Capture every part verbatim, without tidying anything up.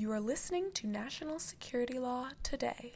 You are listening to National Security Law Today.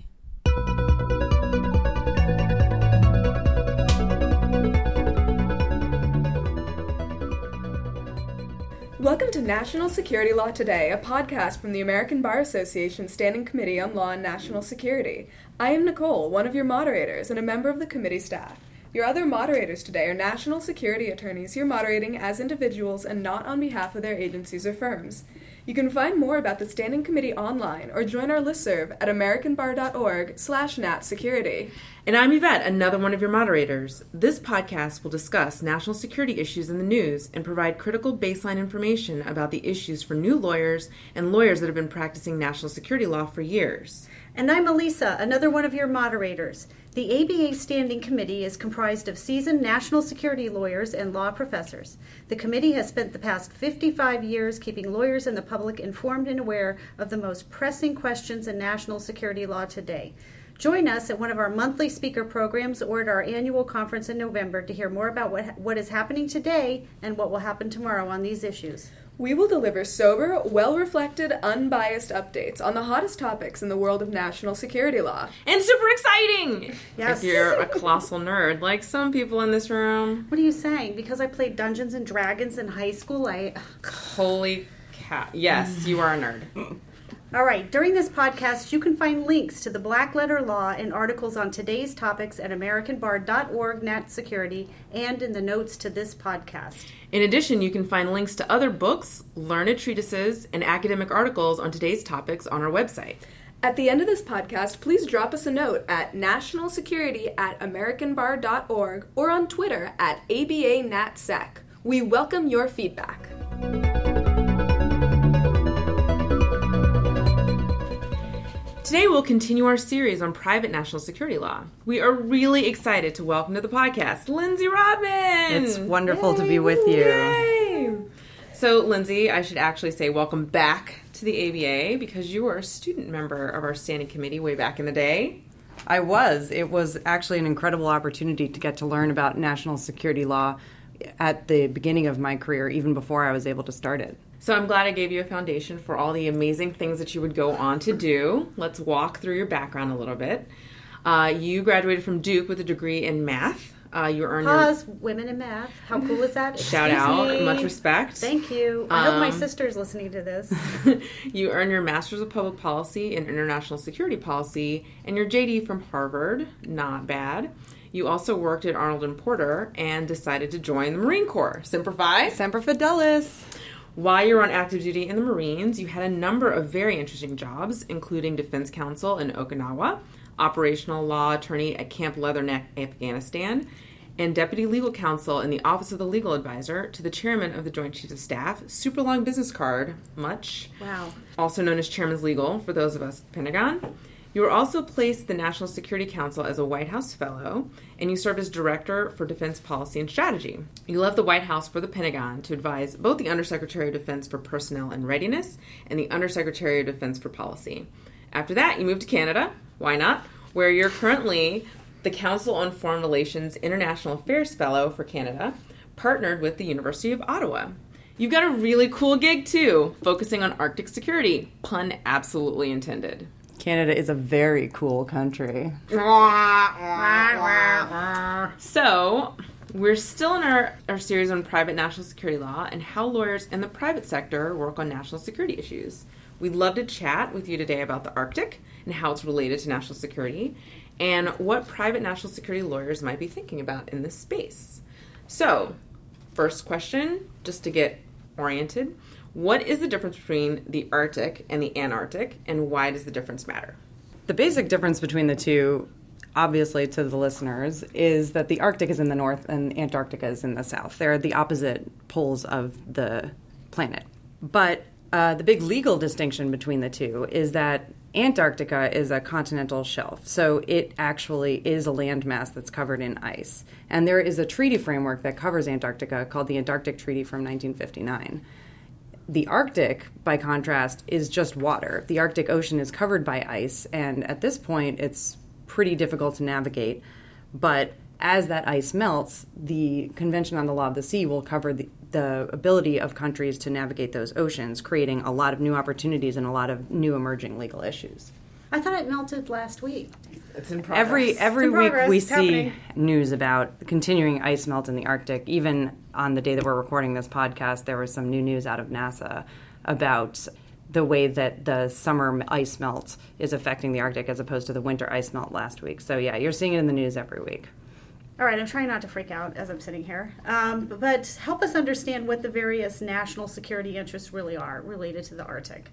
Welcome to National Security Law Today, a podcast from the American Bar Association Standing Committee on Law and National Security. I am Nicole, one of your moderators and a member of the committee staff. Your other moderators today are national security attorneys here moderating as individuals and not on behalf of their agencies or firms. You can find more about the Standing Committee online or join our listserv at americanbar dot org slash natsecurity. And I'm Yvette, another one of your moderators. This podcast will discuss national security issues in the news and provide critical baseline information about the issues for new lawyers and lawyers that have been practicing national security law for years. And I'm Elisa, another one of your moderators. The A B A Standing Committee is comprised of seasoned national security lawyers and law professors. The committee has spent the past fifty-five years keeping lawyers and the public informed and aware of the most pressing questions in national security law today. Join us at one of our monthly speaker programs or at our annual conference in November to hear more about what, what is happening today and what will happen tomorrow on these issues. We will deliver sober, well-reflected, unbiased updates on the hottest topics in the world of national security law. And super exciting! Yes. If you're a colossal nerd, like some people in this room. What are you saying? Because I played Dungeons and Dragons in high school, I... Holy cow. Yes, you are a nerd. All right, during this podcast, you can find links to the Black Letter Law and articles on today's topics at americanbar dot org slash natsecurity and in the notes to this podcast. In addition, you can find links to other books, learned treatises, and academic articles on today's topics on our website. At the end of this podcast, please drop us a note at nationalsecurity at americanbar dot org or on Twitter at A B A Nat Sec. We welcome your feedback. Today we'll continue our series on private national security law. We are really excited to welcome to the podcast Lindsay Rodman. It's wonderful Yay. to be with you. Yay. So Lindsay, I should actually say welcome back to the A B A because you were a student member of our standing committee way back in the day. I was. It was actually an incredible opportunity to get to learn about national security law at the beginning of my career, even before I was able to start it. So I'm glad I gave you a foundation for all the amazing things that you would go on to do. Let's walk through your background a little bit. Uh, you graduated from Duke with a degree in math. Uh, you earned Pause. Your... Women in math. How cool is that? Shout Excuse out. Me. Much respect. Thank you. I um, hope my sister's listening to this. You earned your Master's of Public Policy and International Security Policy and your J D from Harvard. Not bad. You also worked at Arnold and Porter and decided to join the Marine Corps. Semper Fi. Semper Fidelis. While you were on active duty in the Marines, you had a number of very interesting jobs, including defense counsel in Okinawa, operational law attorney at Camp Leatherneck, Afghanistan, and deputy legal counsel in the Office of the Legal Advisor to the chairman of the Joint Chiefs of Staff, super long business card, much. Wow. Also known as Chairman's Legal for those of us at the Pentagon. You were also placed at the National Security Council as a White House Fellow, and you served as Director for Defense Policy and Strategy. You left the White House for the Pentagon to advise both the Undersecretary of Defense for Personnel and Readiness and the Undersecretary of Defense for Policy. After that, you moved to Canada, why not, where you're currently the Council on Foreign Relations International Affairs Fellow for Canada, partnered with the University of Ottawa. You've got a really cool gig, too, focusing on Arctic security, pun absolutely intended. Canada is a very cool country. So, we're still in our, our series on private national security law and how lawyers in the private sector work on national security issues. We'd love to chat with you today about the Arctic and how it's related to national security and what private national security lawyers might be thinking about in this space. So, first question, just to get oriented. What is the difference between the Arctic and the Antarctic, and why does the difference matter? The basic difference between the two, obviously to the listeners, is that the Arctic is in the north and Antarctica is in the south. They're the opposite poles of the planet. But uh, the big legal distinction between the two is that Antarctica is a continental shelf, so it actually is a landmass that's covered in ice. And there is a treaty framework that covers Antarctica called the Antarctic Treaty from nineteen fifty-nine. The Arctic, by contrast, is just water. The Arctic Ocean is covered by ice, and at this point, it's pretty difficult to navigate. But as that ice melts, the Convention on the Law of the Sea will cover the, the ability of countries to navigate those oceans, creating a lot of new opportunities and a lot of new emerging legal issues. I thought it melted last week. It's in progress. Every, every week we see news about the continuing ice melt in the Arctic. Even on the day that we're recording this podcast, there was some new news out of NASA about the way that the summer ice melt is affecting the Arctic as opposed to the winter ice melt last week. So, yeah, you're seeing it in the news every week. All right, I'm trying not to freak out as I'm sitting here, um, but help us understand what the various national security interests really are related to the Arctic.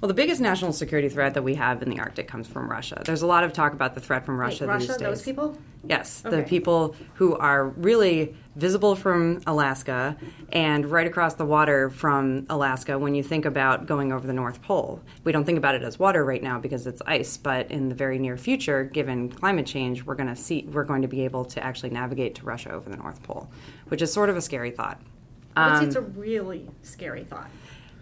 Well, the biggest national security threat that we have in the Arctic comes from Russia. There's a lot of talk about the threat from Russia Wait, these Russia, days. Russia, those people? Yes, okay. The people who are really visible from Alaska and right across the water from Alaska when you think about going over the North Pole. We don't think about it as water right now because it's ice, but in the very near future, given climate change, we're going to see we're going to be able to actually navigate to Russia over the North Pole, which is sort of a scary thought. Um, it's a really scary thought.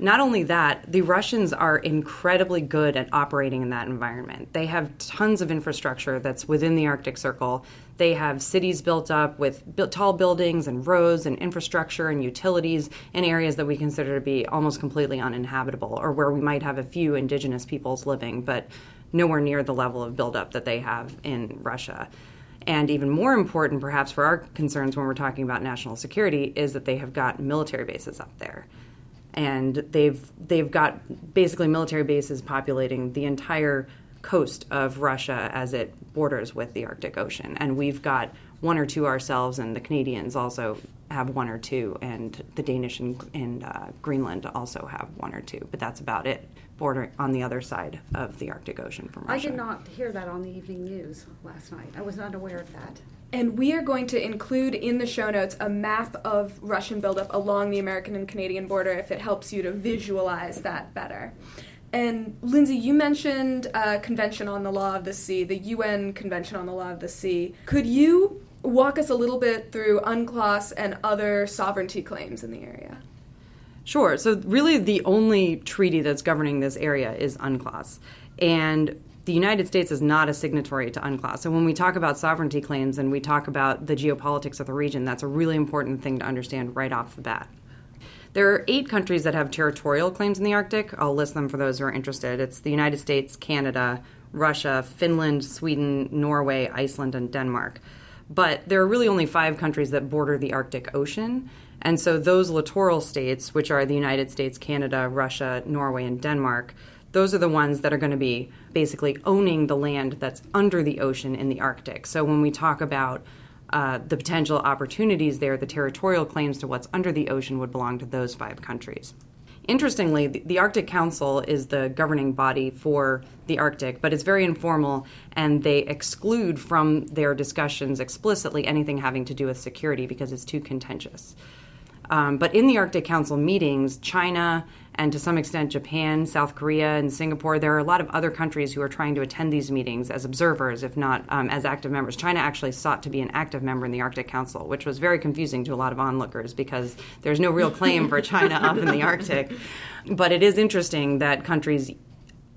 Not only that, the Russians are incredibly good at operating in that environment. They have tons of infrastructure that's within the Arctic Circle. They have cities built up with tall buildings and roads and infrastructure and utilities in areas that we consider to be almost completely uninhabitable or where we might have a few indigenous peoples living, but nowhere near the level of buildup that they have in Russia. And even more important, perhaps, for our concerns when we're talking about national security is that they have got military bases up there. And they've they've got basically military bases populating the entire coast of Russia as it borders with the Arctic Ocean. And we've got one or two ourselves, and the Canadians also have one or two, and the Danish and, and uh, Greenland also have one or two. But that's about it, bordering on the other side of the Arctic Ocean from Russia. I did not hear that on the evening news last night. I was not aware of that. And we are going to include in the show notes a map of Russian buildup along the American and Canadian border if it helps you to visualize that better. And Lindsay, you mentioned uh, Convention on the Law of the Sea, the U N Convention on the Law of the Sea. Could you walk us a little bit through UNCLOS and other sovereignty claims in the area? Sure. So really the only treaty that's governing this area is UNCLOS. And the United States is not a signatory to UNCLOS. So when we talk about sovereignty claims and we talk about the geopolitics of the region, that's a really important thing to understand right off the bat. There are eight countries that have territorial claims in the Arctic. I'll list them for those who are interested. It's the United States, Canada, Russia, Finland, Sweden, Norway, Iceland, and Denmark. But there are really only five countries that border the Arctic Ocean. And so those littoral states, which are the United States, Canada, Russia, Norway, and Denmark, those are the ones that are going to be basically owning the land that's under the ocean in the Arctic. So when we talk about uh, the potential opportunities there, the territorial claims to what's under the ocean would belong to those five countries. Interestingly, the, the Arctic Council is the governing body for the Arctic, but it's very informal, and they exclude from their discussions explicitly anything having to do with security because it's too contentious. Um, but in the Arctic Council meetings, China and to some extent Japan, South Korea, and Singapore, there are a lot of other countries who are trying to attend these meetings as observers, if not um, as active members. China actually sought to be an active member in the Arctic Council, which was very confusing to a lot of onlookers because there's no real claim for China up in the Arctic. But it is interesting that countries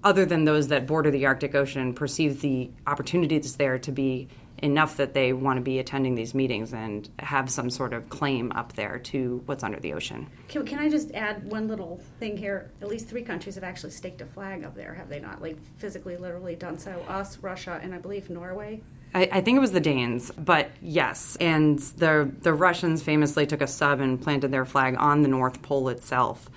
other than those that border the Arctic Ocean perceive the opportunities there to be enough that they want to be attending these meetings and have some sort of claim up there to what's under the ocean. Can, can I just add one little thing here? At least three countries have actually staked a flag up there, have they not? Like physically, literally done so. Us, Russia, and I believe Norway. I, I think it was the Danes, but yes. And the the Russians famously took a sub and planted their flag on the North Pole itself.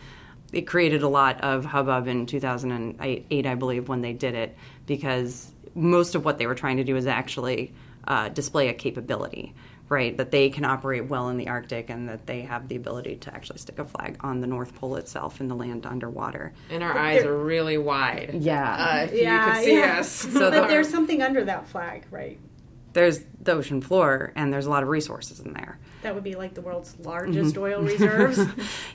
It created a lot of hubbub in two thousand eight, I believe, when they did it, because most of what they were trying to do is actually Uh, display a capability, right, that they can operate well in the Arctic and that they have the ability to actually stick a flag on the North Pole itself in the land underwater. And our but eyes are really wide. Yeah. Uh, if yeah, you could see yeah. us. So but there's something under that flag, right? There's the ocean floor, and there's a lot of resources in there. That would be like the world's largest mm-hmm. oil reserves.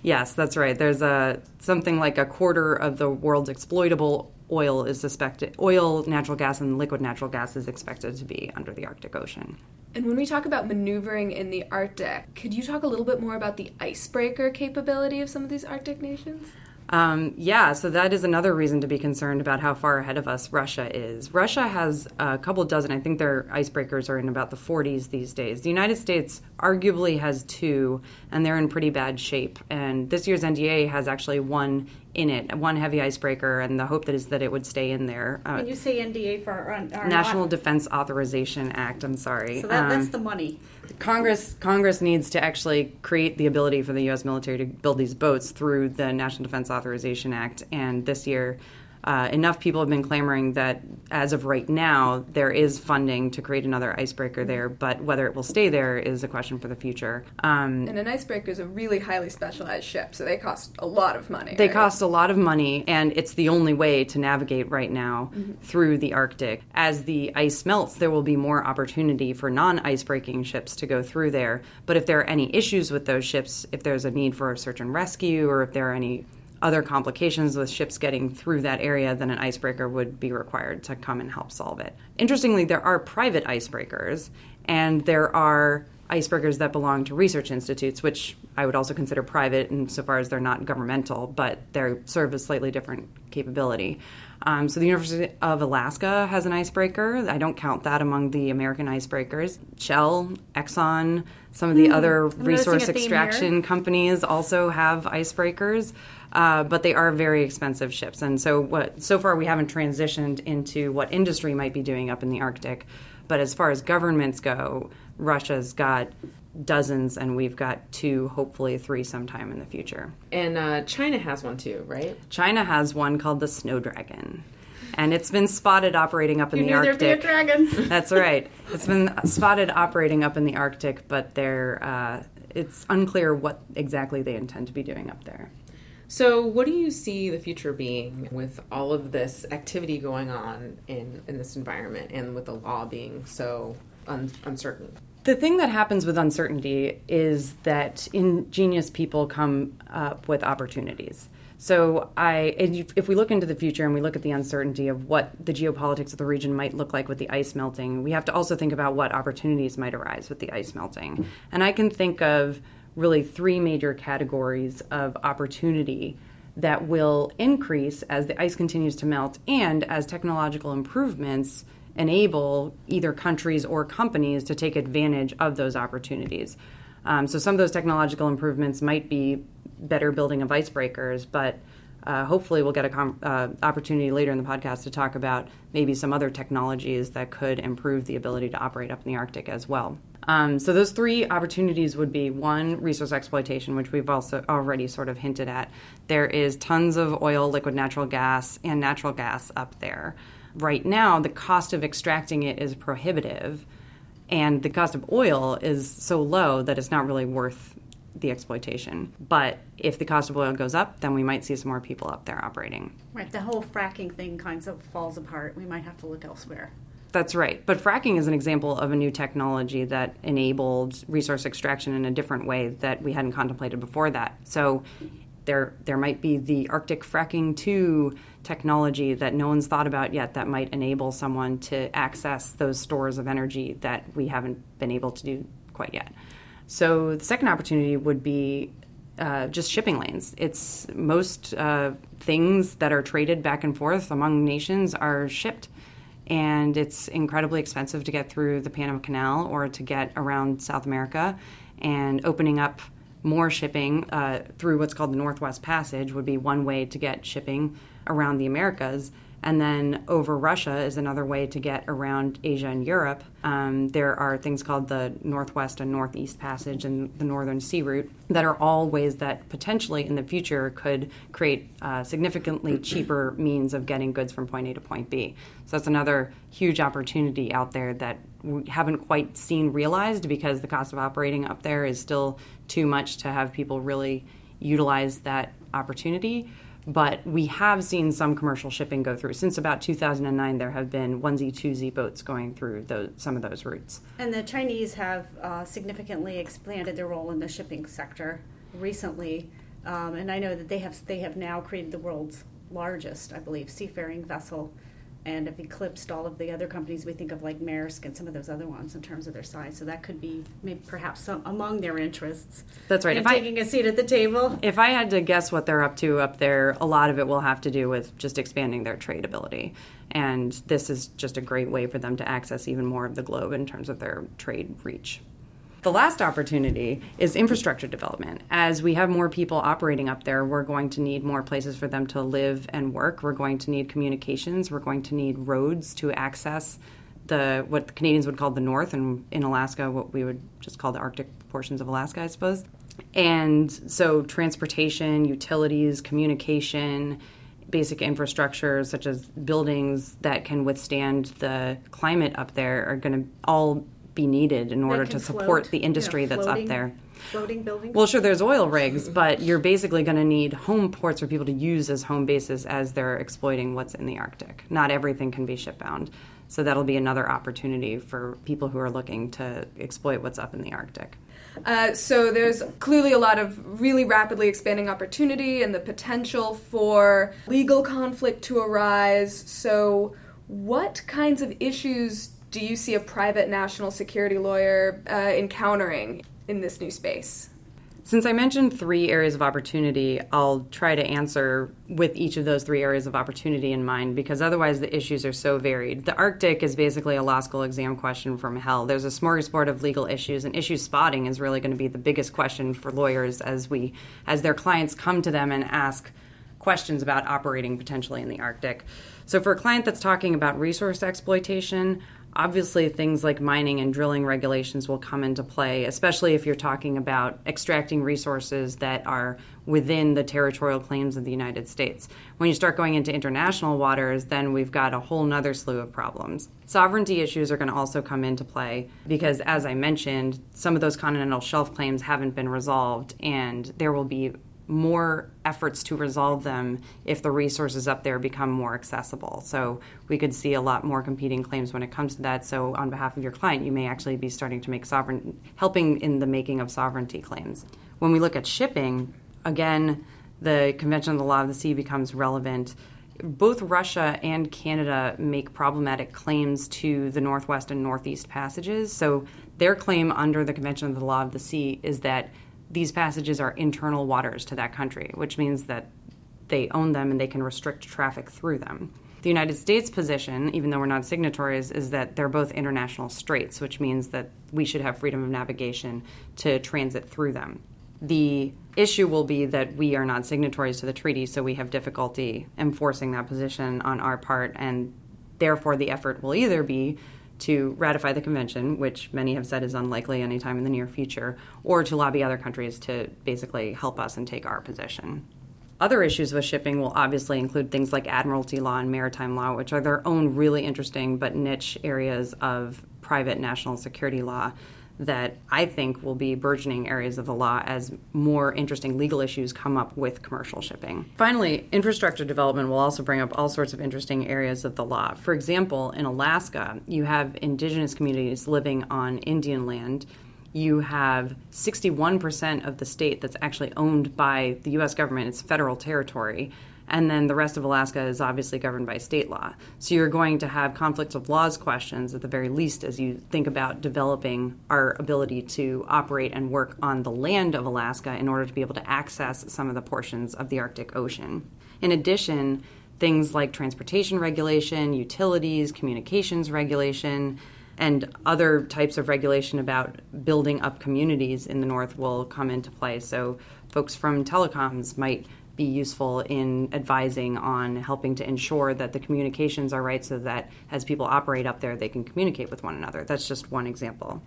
Yes, that's right. There's a something like a quarter of the world's exploitable oil is suspected, oil, natural gas, and liquid natural gas is expected to be under the Arctic Ocean. And when we talk about maneuvering in the Arctic, could you talk a little bit more about the icebreaker capability of some of these Arctic nations? Um, yeah, so that is another reason to be concerned about how far ahead of us Russia is. Russia has a couple dozen. I think their icebreakers are in about the forties these days. The United States arguably has two, and they're in pretty bad shape. And this year's N D A has actually one in it, one heavy icebreaker, and the hope that is that it would stay in there. Uh, when you say N D A for our, our National Defense Authorization Act, I'm sorry. So that, um, that's the money. Congress Congress needs to actually create the ability for the U S military to build these boats through the National Defense Authorization Act, and this year uh, enough people have been clamoring that as of right now there is funding to create another icebreaker there, but whether it will stay there is a question for the future. Um, and an icebreaker is a really highly specialized ship, so they cost a lot of money. They right? cost a lot of money, and it's the only way to navigate right now mm-hmm. through the Arctic. As the ice melts, there will be more opportunity for non-icebreaking ships to go through there, but if there are any issues with those ships, if there's a need for a search and rescue, or if there are any other complications with ships getting through that area, then an icebreaker would be required to come and help solve it. Interestingly, there are private icebreakers, and there are icebreakers that belong to research institutes, which I would also consider private insofar as they're not governmental, but they serve a slightly different capability. Um, so the University of Alaska has an icebreaker. I don't count that among the American icebreakers. Shell, Exxon, some of the mm, other I'm resource extraction companies also have icebreakers. Uh, but they are very expensive ships. And so what, so far we haven't transitioned into what industry might be doing up in the Arctic. But as far as governments go, Russia's got dozens, and we've got two, hopefully three sometime in the future. And uh, China has one too, right? China has one called the Snow Dragon. And it's been spotted operating up in you the Arctic. There'd be a dragon. That's right. It's been spotted operating up in the Arctic, but they're, uh, it's unclear what exactly they intend to be doing up there. So what do you see the future being with all of this activity going on in, in this environment and with the law being so un- uncertain? The thing that happens with uncertainty is that ingenious people come up with opportunities. So I, if we look into the future and we look at the uncertainty of what the geopolitics of the region might look like with the ice melting, we have to also think about what opportunities might arise with the ice melting. And I can think of really three major categories of opportunity that will increase as the ice continues to melt and as technological improvements enable either countries or companies to take advantage of those opportunities. Um, so some of those technological improvements might be better building of icebreakers, but uh, hopefully we'll get an com- uh, opportunity later in the podcast to talk about maybe some other technologies that could improve the ability to operate up in the Arctic as well. Um, so those three opportunities would be, one, resource exploitation, which we've also already sort of hinted at. There is tons of oil, liquid natural gas, and natural gas up there. Right now, the cost of extracting it is prohibitive, and the cost of oil is so low that it's not really worth the exploitation. But if the cost of oil goes up, then we might see some more people up there operating. Right, the whole fracking thing kind of falls apart. We might have to look elsewhere. That's right. But fracking is an example of a new technology that enabled resource extraction in a different way that we hadn't contemplated before that. So there there might be the Arctic Fracking two technology that no one's thought about yet that might enable someone to access those stores of energy that we haven't been able to do quite yet. So the second opportunity would be Uh, just shipping lanes. It's most uh, things that are traded back and forth among nations are shipped. And it's incredibly expensive to get through the Panama Canal or to get around South America. And opening up more shipping uh, through what's called the Northwest Passage would be one way to get shipping around the Americas. And then over Russia is another way to get around Asia and Europe. Um, there are things called the Northwest and Northeast Passage and the Northern Sea Route that are all ways that potentially in the future could create uh, significantly cheaper means of getting goods from point A to point B. So that's another huge opportunity out there that we haven't quite seen realized because the cost of operating up there is still too much to have people really utilize that opportunity. But we have seen some commercial shipping go through. Since about two thousand nine, there have been onesie-twosie boats going through those, some of those routes. And the Chinese have uh, significantly expanded their role in the shipping sector recently. Um, and I know that they have they have now created the world's largest, I believe, seafaring vessel and have eclipsed all of the other companies we think of, like Maersk and some of those other ones, in terms of their size. So that could be maybe perhaps some among their interests. That's right. In taking I, a seat at the table. If I had to guess what they're up to up there, a lot of it will have to do with just expanding their trade ability. And this is just a great way for them to access even more of the globe in terms of their trade reach. The last opportunity is infrastructure development. As we have more people operating up there, we're going to need more places for them to live and work. We're going to need communications. We're going to need roads to access the what the Canadians would call the North, and in Alaska, what we would just call the Arctic portions of Alaska, I suppose. And so transportation, utilities, communication, basic infrastructure such as buildings that can withstand the climate up there are going to all be needed in order to support float, the industry you know, that's floating, up there. Floating buildings? Well, sure, there's oil rigs, but you're basically going to need home ports for people to use as home bases as they're exploiting what's in the Arctic. Not everything can be shipbound, so that'll be another opportunity for people who are looking to exploit what's up in the Arctic. Uh, so there's clearly a lot of really rapidly expanding opportunity and the potential for legal conflict to arise. So what kinds of issues do you see a private national security lawyer uh, encountering in this new space? Since I mentioned three areas of opportunity, I'll try to answer with each of those three areas of opportunity in mind, because otherwise the issues are so varied. The Arctic is basically a law school exam question from hell. There's a smorgasbord of legal issues, and issue spotting is really going to be the biggest question for lawyers as we, as their clients come to them and ask questions about operating potentially in the Arctic. So for a client that's talking about resource exploitation, obviously, things like mining and drilling regulations will come into play, especially if you're talking about extracting resources that are within the territorial claims of the United States. When you start going into international waters, then we've got a whole nother slew of problems. Sovereignty issues are going to also come into play because, as I mentioned, some of those continental shelf claims haven't been resolved, and there will be more efforts to resolve them if the resources up there become more accessible. So we could see a lot more competing claims when it comes to that. So on behalf of your client, you may actually be starting to make sovereign, helping in the making of sovereignty claims. When we look at shipping, again, the Convention on the Law of the Sea becomes relevant. Both Russia and Canada make problematic claims to the Northwest and Northeast passages. So their claim under the Convention on the Law of the Sea is that these passages are internal waters to that country, which means that they own them and they can restrict traffic through them. The United States position, even though we're not signatories, is that they're both international straits, which means that we should have freedom of navigation to transit through them. The issue will be that we are not signatories to the treaty, so we have difficulty enforcing that position on our part, and therefore the effort will either be to ratify the convention, which many have said is unlikely anytime in the near future, or to lobby other countries to basically help us and take our position. Other issues with shipping will obviously include things like admiralty law and maritime law, which are their own really interesting but niche areas of private national security law that I think will be burgeoning areas of the law as more interesting legal issues come up with commercial shipping. Finally, infrastructure development will also bring up all sorts of interesting areas of the law. For example, in Alaska, you have indigenous communities living on Indian land. You have sixty-one percent of the state that's actually owned by the U S government. It's federal territory. And then the rest of Alaska is obviously governed by state law. So you're going to have conflicts of laws questions at the very least as you think about developing our ability to operate and work on the land of Alaska in order to be able to access some of the portions of the Arctic Ocean. In addition, things like transportation regulation, utilities, communications regulation, and other types of regulation about building up communities in the North will come into play. So folks from telecoms might be useful in advising on helping to ensure that the communications are right so that as people operate up there, they can communicate with one another. That's just one example.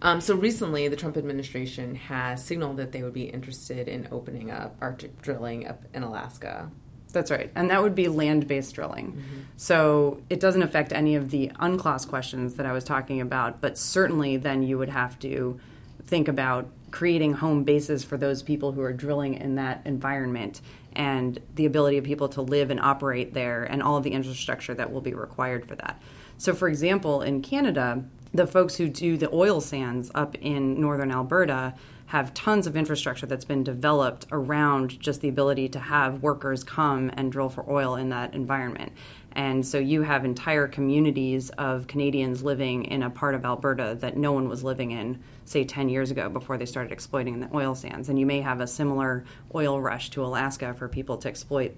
Um, so recently, the Trump administration has signaled that they would be interested in opening up Arctic drilling up in Alaska. That's right. And that would be land-based drilling. Mm-hmm. So it doesn't affect any of the UNCLOS questions that I was talking about, but certainly then you would have to think about creating home bases for those people who are drilling in that environment and the ability of people to live and operate there and all of the infrastructure that will be required for that. So, for example, in Canada, the folks who do the oil sands up in northern Alberta have tons of infrastructure that's been developed around just the ability to have workers come and drill for oil in that environment. And so you have entire communities of Canadians living in a part of Alberta that no one was living in, say, ten years ago before they started exploiting the oil sands. And you may have a similar oil rush to Alaska for people to exploit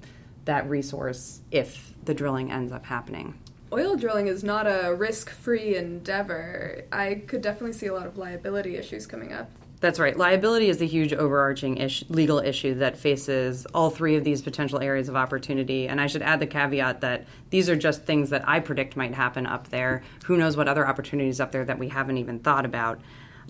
that resource if the drilling ends up happening. Oil drilling is not a risk-free endeavor. I could definitely see a lot of liability issues coming up. That's right. Liability is the huge overarching issue, legal issue that faces all three of these potential areas of opportunity. And I should add the caveat that these are just things that I predict might happen up there. Who knows what other opportunities up there that we haven't even thought about.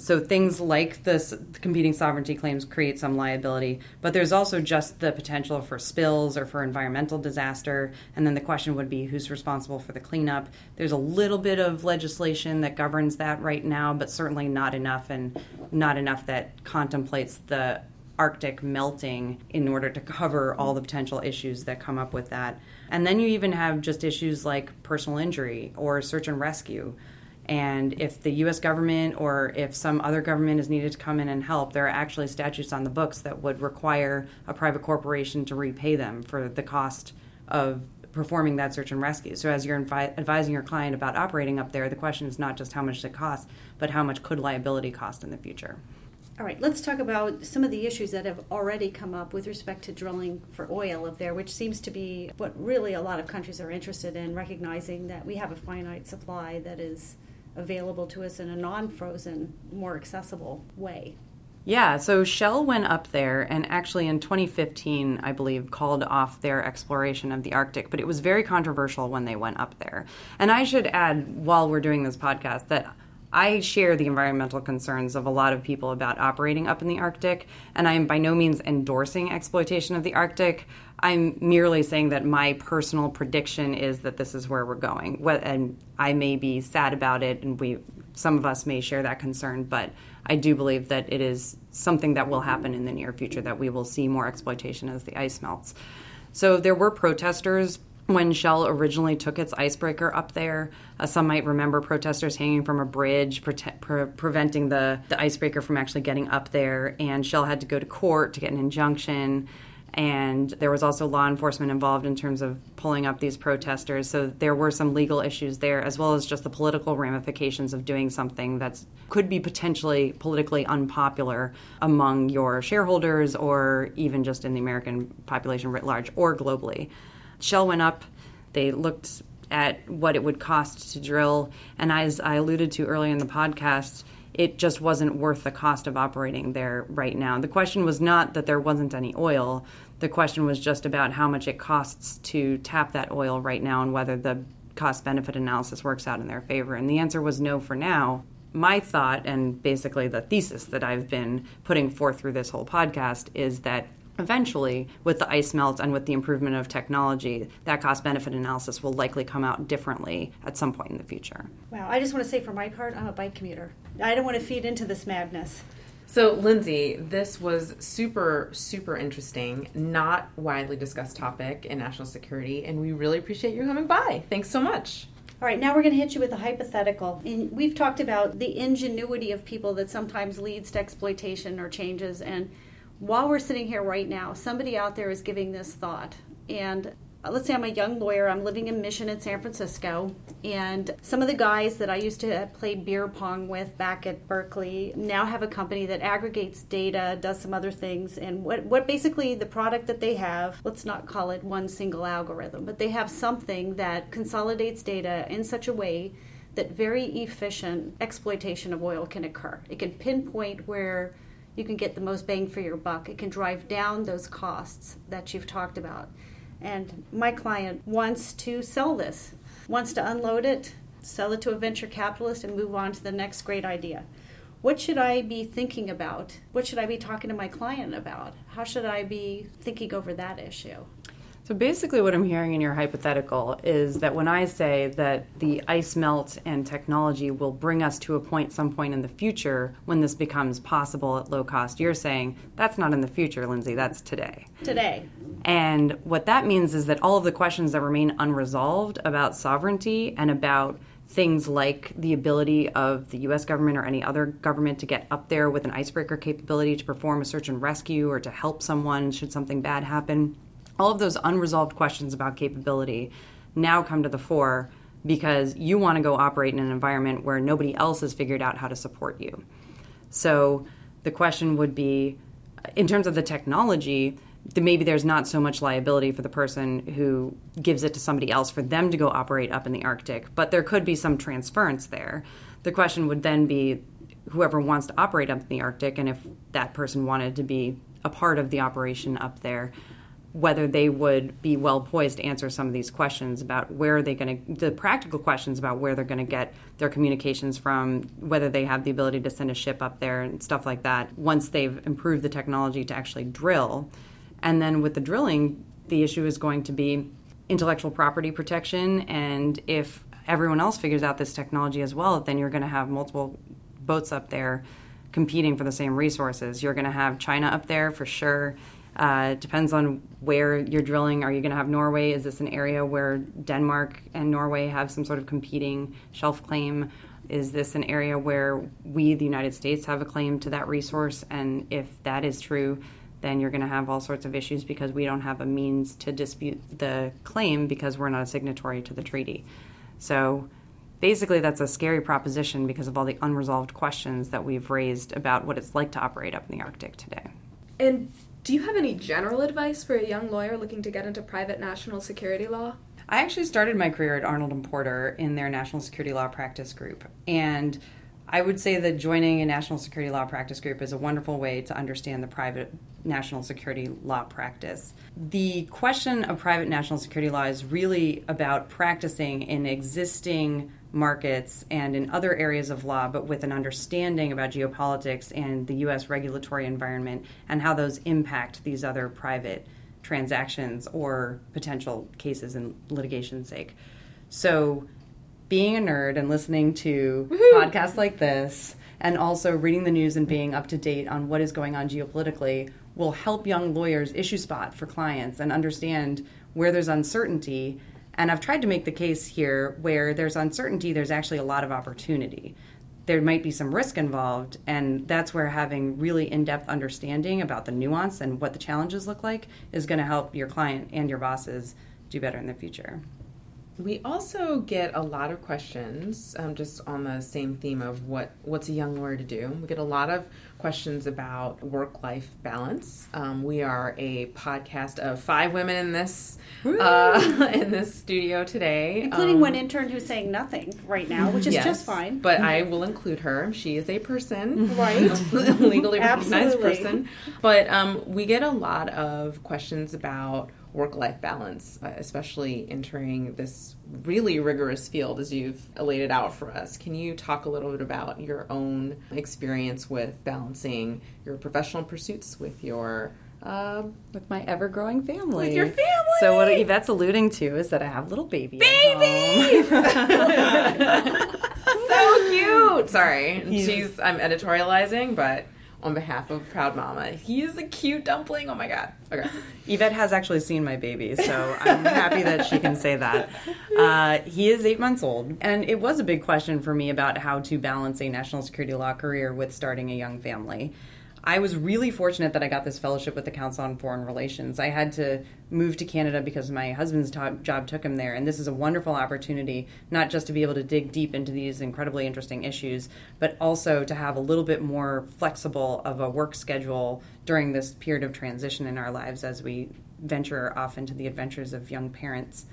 So things like this competing sovereignty claims create some liability, but there's also just the potential for spills or for environmental disaster. And then the question would be, who's responsible for the cleanup? There's a little bit of legislation that governs that right now, but certainly not enough, and not enough that contemplates the Arctic melting in order to cover all the potential issues that come up with that. And then you even have just issues like personal injury or search and rescue. And if the U S government or if some other government is needed to come in and help, there are actually statutes on the books that would require a private corporation to repay them for the cost of performing that search and rescue. So as you're invi- advising your client about operating up there, the question is not just how much it costs, but how much could liability cost in the future. All right, let's talk about some of the issues that have already come up with respect to drilling for oil up there, which seems to be what really a lot of countries are interested in, recognizing that we have a finite supply that is available to us in a non-frozen, more accessible way. Yeah, so Shell went up there and actually in twenty fifteen, I believe, called off their exploration of the Arctic, but it was very controversial when they went up there. And I should add, while we're doing this podcast, that I share the environmental concerns of a lot of people about operating up in the Arctic, and I am by no means endorsing exploitation of the Arctic. I'm merely saying that my personal prediction is that this is where we're going. And I may be sad about it, and we, some of us may share that concern, but I do believe that it is something that will happen in the near future, that we will see more exploitation as the ice melts. So there were protesters when Shell originally took its icebreaker up there. Uh, some might remember protesters hanging from a bridge, pre- pre- preventing the, the icebreaker from actually getting up there. And Shell had to go to court to get an injunction. And there was also law enforcement involved in terms of pulling up these protesters. So there were some legal issues there, as well as just the political ramifications of doing something that could be potentially politically unpopular among your shareholders or even just in the American population writ large or globally. Shell went up, they looked at what it would cost to drill, and as I alluded to earlier in the podcast, it just wasn't worth the cost of operating there right now. The question was not that there wasn't any oil, the question was just about how much it costs to tap that oil right now and whether the cost-benefit analysis works out in their favor, and the answer was no for now. My thought, and basically the thesis that I've been putting forth through this whole podcast, is that eventually, with the ice melt and with the improvement of technology, that cost-benefit analysis will likely come out differently at some point in the future. Wow, I just want to say for my part, I'm a bike commuter. I don't want to feed into this madness. So, Lindsay, this was super, super interesting, not widely discussed topic in national security, and we really appreciate you coming by. Thanks so much. All right, now we're going to hit you with a hypothetical. And we've talked about the ingenuity of people that sometimes leads to exploitation or changes, and while we're sitting here right now, somebody out there is giving this thought. And let's say I'm a young lawyer. I'm living in Mission in San Francisco. And some of the guys that I used to play beer pong with back at Berkeley now have a company that aggregates data, does some other things. And what, what basically the product that they have, let's not call it one single algorithm, but they have something that consolidates data in such a way that very efficient exploitation of oil can occur. It can pinpoint where you can get the most bang for your buck. It can drive down those costs that you've talked about. And my client wants to sell this, wants to unload it, sell it to a venture capitalist, and move on to the next great idea. What should I be thinking about? What should I be talking to my client about? How should I be thinking over that issue? So basically what I'm hearing in your hypothetical is that when I say that the ice melt and technology will bring us to a point some point in the future when this becomes possible at low cost, you're saying that's not in the future, Lindsay, that's today. Today. And what that means is that all of the questions that remain unresolved about sovereignty and about things like the ability of the U S government or any other government to get up there with an icebreaker capability to perform a search and rescue or to help someone should something bad happen. All of those unresolved questions about capability now come to the fore because you want to go operate in an environment where nobody else has figured out how to support you. So the question would be, in terms of the technology, that maybe there's not so much liability for the person who gives it to somebody else for them to go operate up in the Arctic, but there could be some transference there. The question would then be whoever wants to operate up in the Arctic, and if that person wanted to be a part of the operation up there, whether they would be well poised to answer some of these questions about where are they going to, the practical questions about where they're going to get their communications from, whether they have the ability to send a ship up there and stuff like that, once they've improved the technology to actually drill. And then with the drilling, the issue is going to be intellectual property protection. And if everyone else figures out this technology as well, then you're going to have multiple boats up there competing for the same resources. You're going to have China up there for sure. Uh, it depends on where you're drilling. Are you going to have Norway? Is this an area where Denmark and Norway have some sort of competing shelf claim? Is this an area where we, the United States, have a claim to that resource? And if that is true, then you're going to have all sorts of issues because we don't have a means to dispute the claim because we're not a signatory to the treaty. So basically that's a scary proposition because of all the unresolved questions that we've raised about what it's like to operate up in the Arctic today. And do you have any general advice for a young lawyer looking to get into private national security law? I actually started my career at Arnold and Porter in their national security law practice group, and I would say that joining a national security law practice group is a wonderful way to understand the private national security law practice. The question of private national security law is really about practicing in existing markets and in other areas of law, but with an understanding about geopolitics and the U S regulatory environment and how those impact these other private transactions or potential cases in litigation's sake. So being a nerd and listening to Woo-hoo! podcasts like this and also reading the news and being up to date on what is going on geopolitically will help young lawyers issue spot for clients and understand where there's uncertainty. And I've tried to make the case here where there's uncertainty, there's actually a lot of opportunity. There might be some risk involved, and that's where having really in-depth understanding about the nuance and what the challenges look like is going to help your client and your bosses do better in the future. We also get a lot of questions, um, just on the same theme of what, what's a young lawyer to do. We get a lot of questions about work-life balance. Um, we are a podcast of five women in this uh, in this studio today. Including um, one intern who's saying nothing right now, which is yes, just fine. But I will include her. She is a person. Right. A legally recognized person. But um, we get a lot of questions about work-life balance, especially entering this really rigorous field as you've laid it out for us. Can you talk a little bit about your own experience with balancing your professional pursuits with your uh, with my ever-growing family? With your family! So what Yvette's alluding to is that I have a little baby. Baby! So cute! Sorry, she's I'm editorializing, but on behalf of Proud Mama. He is a cute dumpling. Oh, my God. Okay. Yvette has actually seen my baby, so I'm happy that she can say that. Uh, he is eight months old, and it was a big question for me about how to balance a national security law career with starting a young family. I was really fortunate that I got this fellowship with the Council on Foreign Relations. I had to move to Canada because my husband's t- job took him there, and this is a wonderful opportunity not just to be able to dig deep into these incredibly interesting issues, but also to have a little bit more flexible of a work schedule during this period of transition in our lives as we venture off into the adventures of young parents.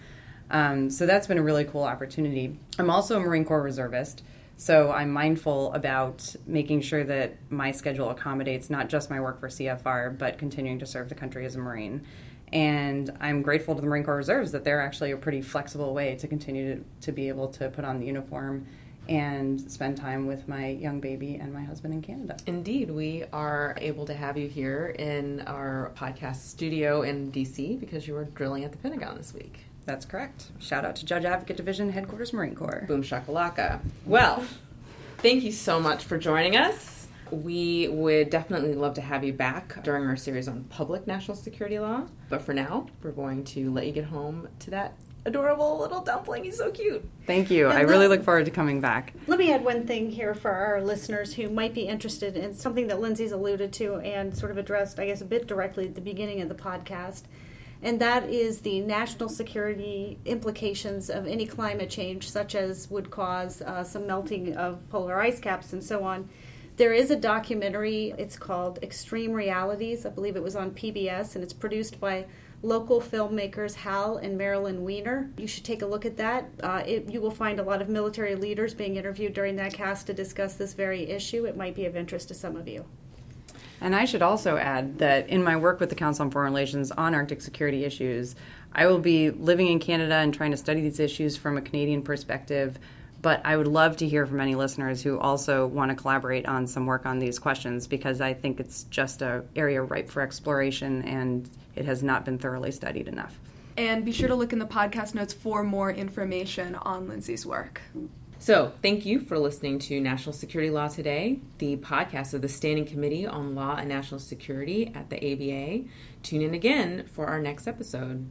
Um, so that's been a really cool opportunity. I'm also a Marine Corps reservist. So I'm mindful about making sure that my schedule accommodates not just my work for C F R, but continuing to serve the country as a Marine. And I'm grateful to the Marine Corps Reserves that they're actually a pretty flexible way to continue to, to be able to put on the uniform and spend time with my young baby and my husband in Canada. Indeed, we are able to have you here in our podcast studio in D C because you were drilling at the Pentagon this week. That's correct. Shout out to Judge Advocate Division, Headquarters Marine Corps. Boom shakalaka. Well, thank you so much for joining us. We would definitely love to have you back during our series on public national security law. But for now, we're going to let you get home to that adorable little dumpling. He's so cute. Thank you. And I really look forward to coming back. Let me add one thing here for our listeners who might be interested in something that Lindsay's alluded to and sort of addressed, I guess, a bit directly at the beginning of the podcast, and that is the national security implications of any climate change, such as would cause uh, some melting of polar ice caps and so on. There is a documentary, it's called Extreme Realities. I believe it was on P B S, and it's produced by local filmmakers Hal and Marilyn Wiener. You should take a look at that. Uh, it, you will find a lot of military leaders being interviewed during that cast to discuss this very issue. It might be of interest to some of you. And I should also add that in my work with the Council on Foreign Relations on Arctic security issues, I will be living in Canada and trying to study these issues from a Canadian perspective. But I would love to hear from any listeners who also want to collaborate on some work on these questions, because I think it's just an area ripe for exploration and it has not been thoroughly studied enough. And be sure to look in the podcast notes for more information on Lindsay's work. So thank you for listening to National Security Law Today, the podcast of the Standing Committee on Law and National Security at the A B A. Tune in again for our next episode.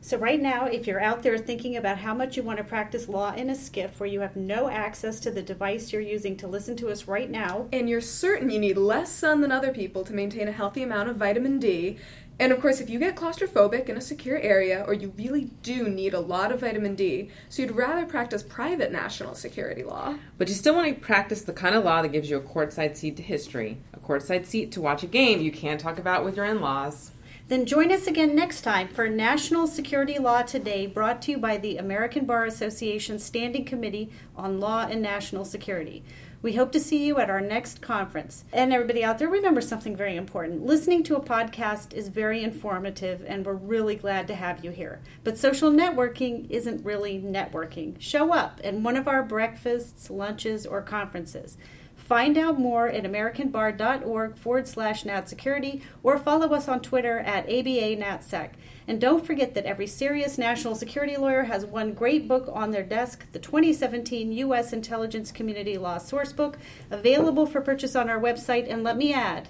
So right now, if you're out there thinking about how much you want to practice law in a skiff where you have no access to the device you're using to listen to us right now, and you're certain you need less sun than other people to maintain a healthy amount of vitamin D, and of course, if you get claustrophobic in a secure area, or you really do need a lot of vitamin D, so you'd rather practice private national security law. But you still want to practice the kind of law that gives you a courtside seat to history, a courtside seat to watch a game you can't talk about with your in-laws. Then join us again next time for National Security Law Today, brought to you by the American Bar Association Standing Committee on Law and National Security. We hope to see you at our next conference. And everybody out there, remember something very important. Listening to a podcast is very informative, and we're really glad to have you here. But social networking isn't really networking. Show up at one of our breakfasts, lunches, or conferences. Find out more at americanbar.org forward slash natsecurity or follow us on Twitter at A B A Natsec. And don't forget that every serious national security lawyer has one great book on their desk, the twenty seventeen U S Intelligence Community Law Sourcebook, available for purchase on our website. And let me add,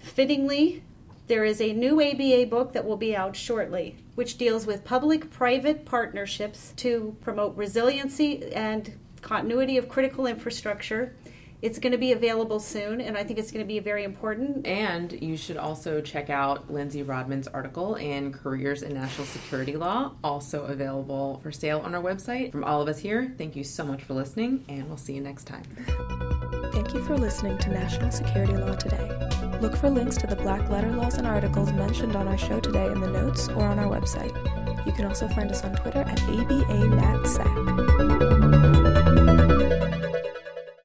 fittingly, there is a new A B A book that will be out shortly, which deals with public-private partnerships to promote resiliency and continuity of critical infrastructure. It's going to be available soon, and I think it's going to be very important. And you should also check out Lindsay Rodman's article in Careers in National Security Law, also available for sale on our website. From all of us here, thank you so much for listening, and we'll see you next time. Thank you for listening to National Security Law Today. Look for links to the black letter laws and articles mentioned on our show today in the notes or on our website. You can also find us on Twitter at A B A Natsec.